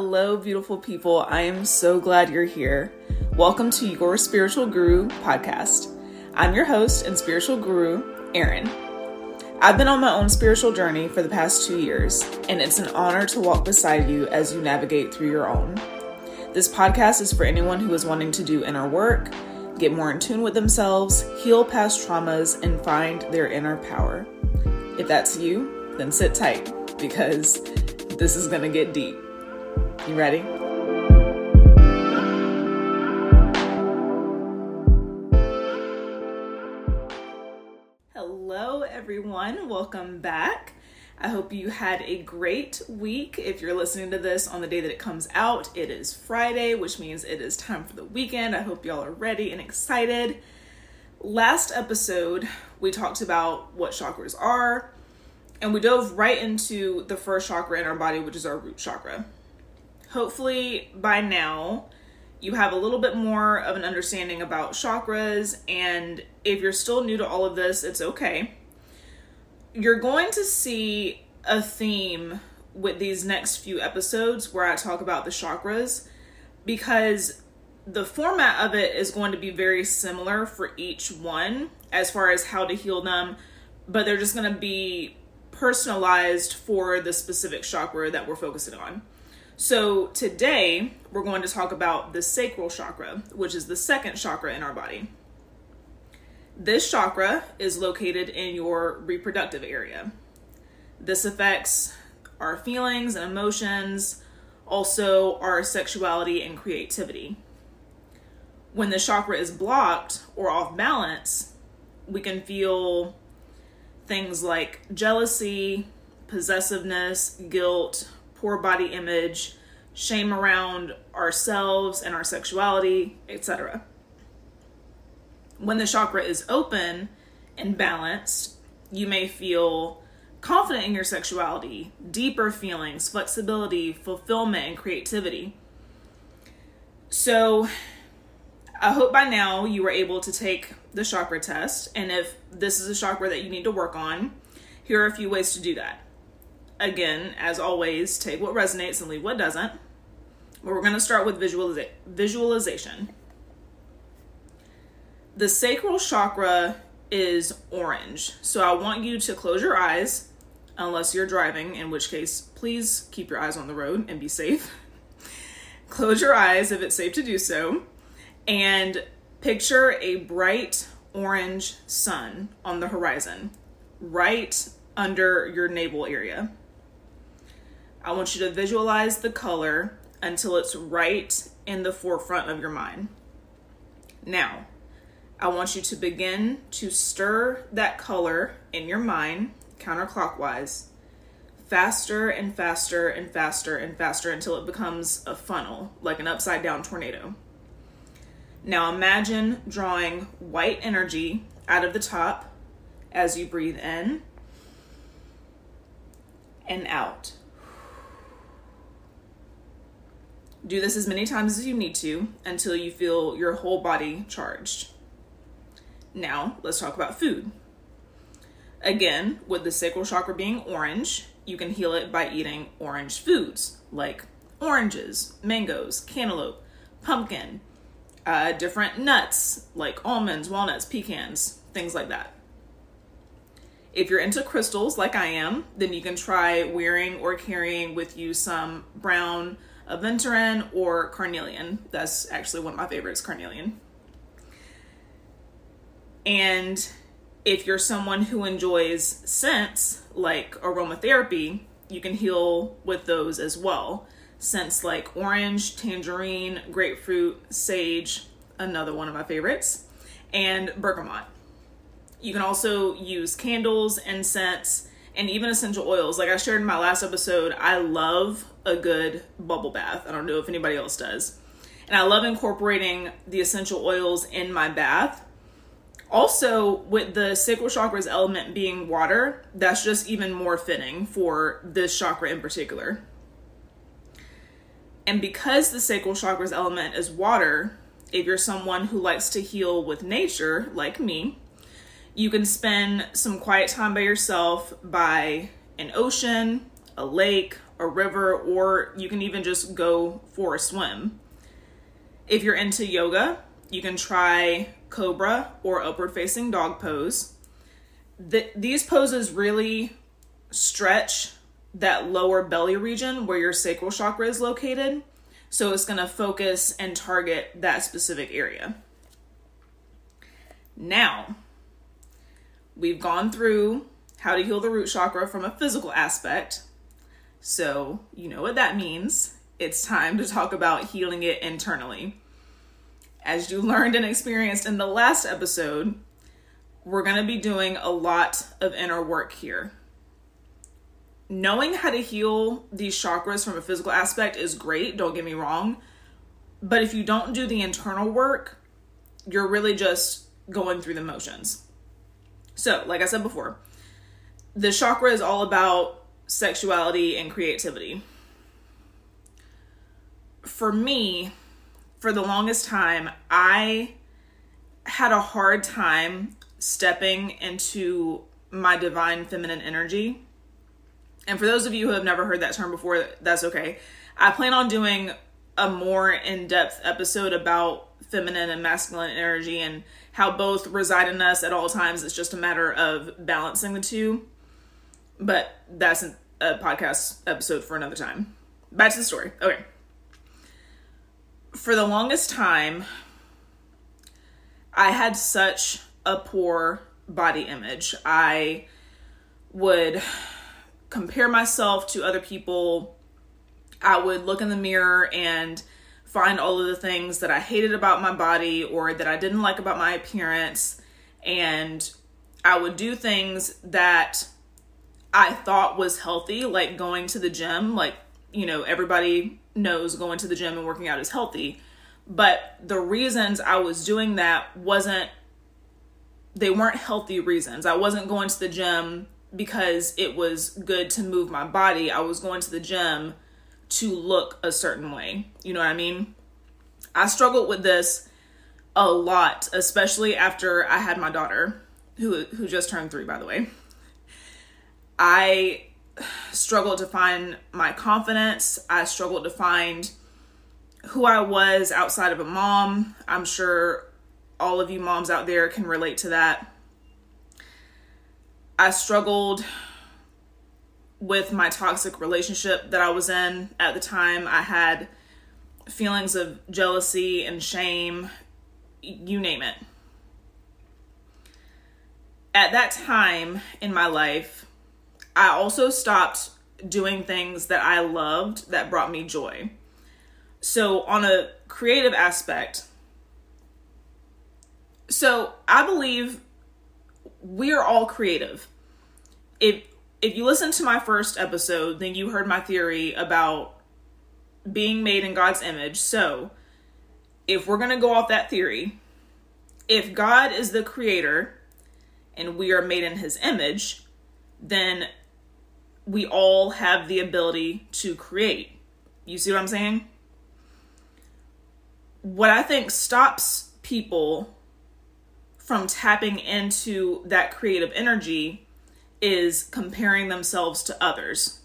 Hello, beautiful people. I am so glad you're here. Welcome to Your Spiritual Guru podcast. I'm your host and spiritual guru, Erin. I've been on my own spiritual journey for the past 2 years, and it's an honor to walk beside you as you navigate through your own. This podcast is for anyone who is wanting to do inner work, get more in tune with themselves, heal past traumas, and find their inner power. If that's you, then sit tight because this is going to get deep. You ready? Hello, everyone. Welcome back. I hope you had a great week. If you're listening to this on the day that it comes out, it is Friday, which means it is time for the weekend. I hope y'all are ready and excited. Last episode, we talked about what chakras are, and we dove right into the first chakra in our body, which is our root chakra. Hopefully by now you have a little bit more of an understanding about chakras, and if you're still new to all of this, it's okay. You're going to see a theme with these next few episodes where I talk about the chakras, because the format of it is going to be very similar for each one as far as how to heal them, but they're just going to be personalized for the specific chakra that we're focusing on. So today, we're going to talk about the sacral chakra, which is the second chakra in our body. This chakra is located in your reproductive area. This affects our feelings and emotions, also our sexuality and creativity. When the chakra is blocked or off balance, we can feel things like jealousy, possessiveness, guilt, poor body image, shame around ourselves and our sexuality, etc. When the chakra is open and balanced, you may feel confident in your sexuality, deeper feelings, flexibility, fulfillment, and creativity. So I hope by now you were able to take the chakra test. And if this is a chakra that you need to work on, here are a few ways to do that. Again, as always, take what resonates and leave what doesn't. But we're going to start with visualization. The sacral chakra is orange. So I want you to close your eyes, unless you're driving, in which case, please keep your eyes on the road and be safe. Close your eyes if it's safe to do so, and picture a bright orange sun on the horizon, right under your navel area. I want you to visualize the color until it's right in the forefront of your mind. Now, I want you to begin to stir that color in your mind counterclockwise, faster and faster and faster and faster until it becomes a funnel, like an upside down tornado. Now imagine drawing white energy out of the top as you breathe in and out. Do this as many times as you need to until you feel your whole body charged. Now, let's talk about food. Again, with the sacral chakra being orange, you can heal it by eating orange foods like oranges, mangoes, cantaloupe, pumpkin, different nuts like almonds, walnuts, pecans, things like that. If you're into crystals like I am, then you can try wearing or carrying with you some brown aventurine or carnelian. That's actually one of my favorites, carnelian. And if you're someone who enjoys scents like aromatherapy, you can heal with those as well. Scents like orange, tangerine, grapefruit, sage, another one of my favorites, and bergamot. You can also use candles, incense, and even essential oils. Like I shared in my last episode, I love a good bubble bath. I don't know if anybody else does. And I love incorporating the essential oils in my bath. Also, with the sacral chakra's element being water, that's just even more fitting for this chakra in particular. And because the sacral chakra's element is water, if you're someone who likes to heal with nature, like me, you can spend some quiet time by yourself by an ocean, a lake, a river, or you can even just go for a swim. If you're into yoga, you can try cobra or upward facing dog pose. These poses really stretch that lower belly region where your sacral chakra is located. So it's going to focus and target that specific area. Now, we've gone through how to heal the root chakra from a physical aspect. So you know what that means. It's time to talk about healing it internally. As you learned and experienced in the last episode, we're going to be doing a lot of inner work here. Knowing how to heal these chakras from a physical aspect is great, don't get me wrong. But if you don't do the internal work, you're really just going through the motions. So, like I said before, the chakra is all about sexuality and creativity. For me, for the longest time, I had a hard time stepping into my divine feminine energy. And for those of you who have never heard that term before, that's okay. I plan on doing a more in-depth episode about feminine and masculine energy and how both reside in us at all times. It's just a matter of balancing the two. But that's a podcast episode for another time. Back to the story. Okay. For the longest time, I had such a poor body image. I would compare myself to other people. I would look in the mirror and find all of the things that I hated about my body or that I didn't like about my appearance. And I would do things that I thought was healthy, like going to the gym. Like, you know, everybody knows going to the gym and working out is healthy. But the reasons I was doing that weren't healthy reasons. I wasn't going to the gym because it was good to move my body. I was going to the gym to look a certain way. You know what I mean? I struggled with this a lot, especially after I had my daughter, who just turned 3, by the way. I struggled to find my confidence. I struggled to find who I was outside of a mom. I'm sure all of you moms out there can relate to that. I struggled with my toxic relationship that I was in at the time. I had feelings of jealousy and shame, you name it. At that time in my life, I also stopped doing things that I loved that brought me joy. So on a creative aspect, so I believe we are all creative. If you listen to my first episode, then you heard my theory about being made in God's image. So if we're going to go off that theory, if God is the creator and we are made in his image, then we all have the ability to create. You see what I'm saying? What I think stops people from tapping into that creative energy is comparing themselves to others.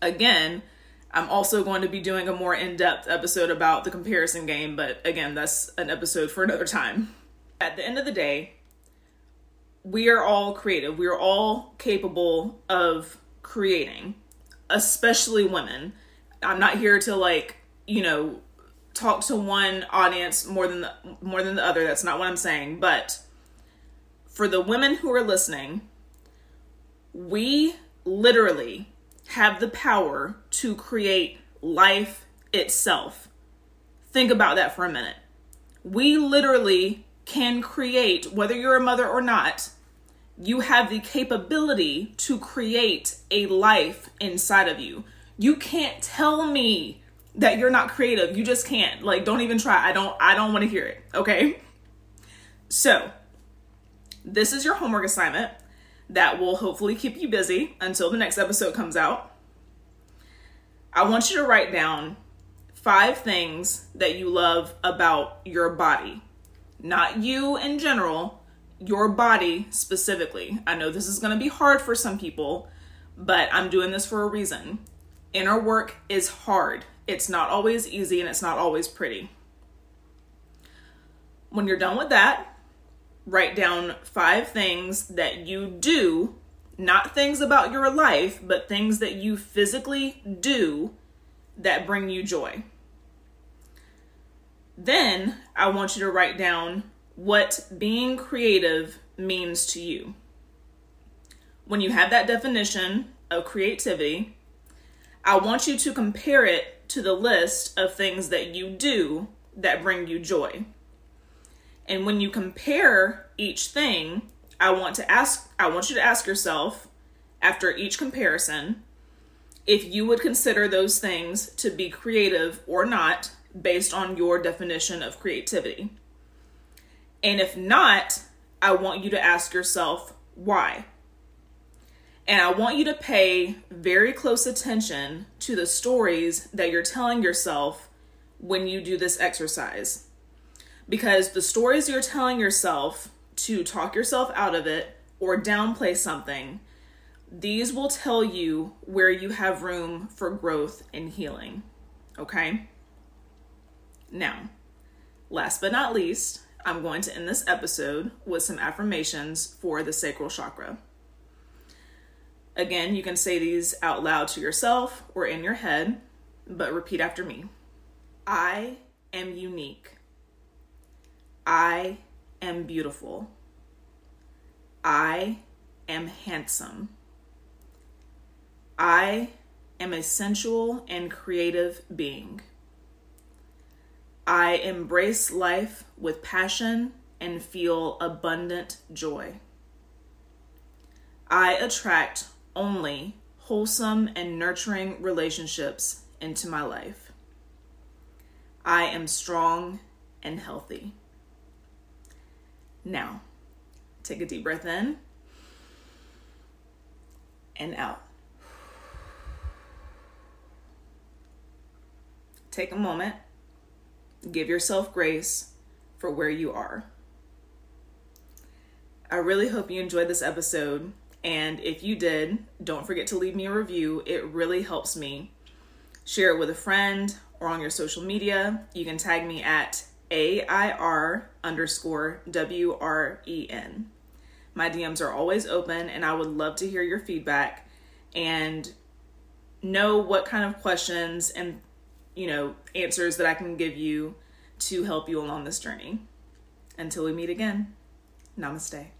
Again, I'm also going to be doing a more in-depth episode about the comparison game, but again, that's an episode for another time. At the end of the day, we are all creative. We are all capable of creating, especially women. I'm not here to talk to one audience more than the other. That's not what I'm saying. But for the women who are listening, we literally have the power to create life itself. Think about that for a minute. We literally can create, whether you're a mother or not, you have the capability to create a life inside of you. You can't tell me that you're not creative. You just can't. Like, don't even try. I don't want to hear it. Okay. So this is your homework assignment that will hopefully keep you busy until the next episode comes out. I want you to write down 5 things that you love about your body. Not you in general, your body specifically. I know this is going to be hard for some people, but I'm doing this for a reason. Inner work is hard. It's not always easy and it's not always pretty. When you're done with that, write down 5 things that you do, not things about your life, but things that you physically do that bring you joy. Then I want you to write down what being creative means to you. When you have that definition of creativity, I want you to compare it to the list of things that you do that bring you joy. And when you compare each thing, I want you to ask yourself after each comparison if you would consider those things to be creative or not based on your definition of creativity. And if not, I want you to ask yourself why. And I want you to pay very close attention to the stories that you're telling yourself when you do this exercise. Because the stories you're telling yourself to talk yourself out of it or downplay something, these will tell you where you have room for growth and healing. Okay? Now, last but not least, I'm going to end this episode with some affirmations for the sacral chakra. Again, you can say these out loud to yourself or in your head, but repeat after me. I am unique. I am beautiful. I am handsome. I am a sensual and creative being. I embrace life with passion and feel abundant joy. I attract only wholesome and nurturing relationships into my life. I am strong and healthy. Now, take a deep breath in and out. Take a moment. Give yourself grace for where you are. I really hope you enjoyed this episode. And if you did, don't forget to leave me a review. It really helps me. Share it with a friend or on your social media. You can tag me at AIR_WREN. My DMs are always open and I would love to hear your feedback and know what kind of questions and answers that I can give you to help you along this journey. Until we meet again, namaste.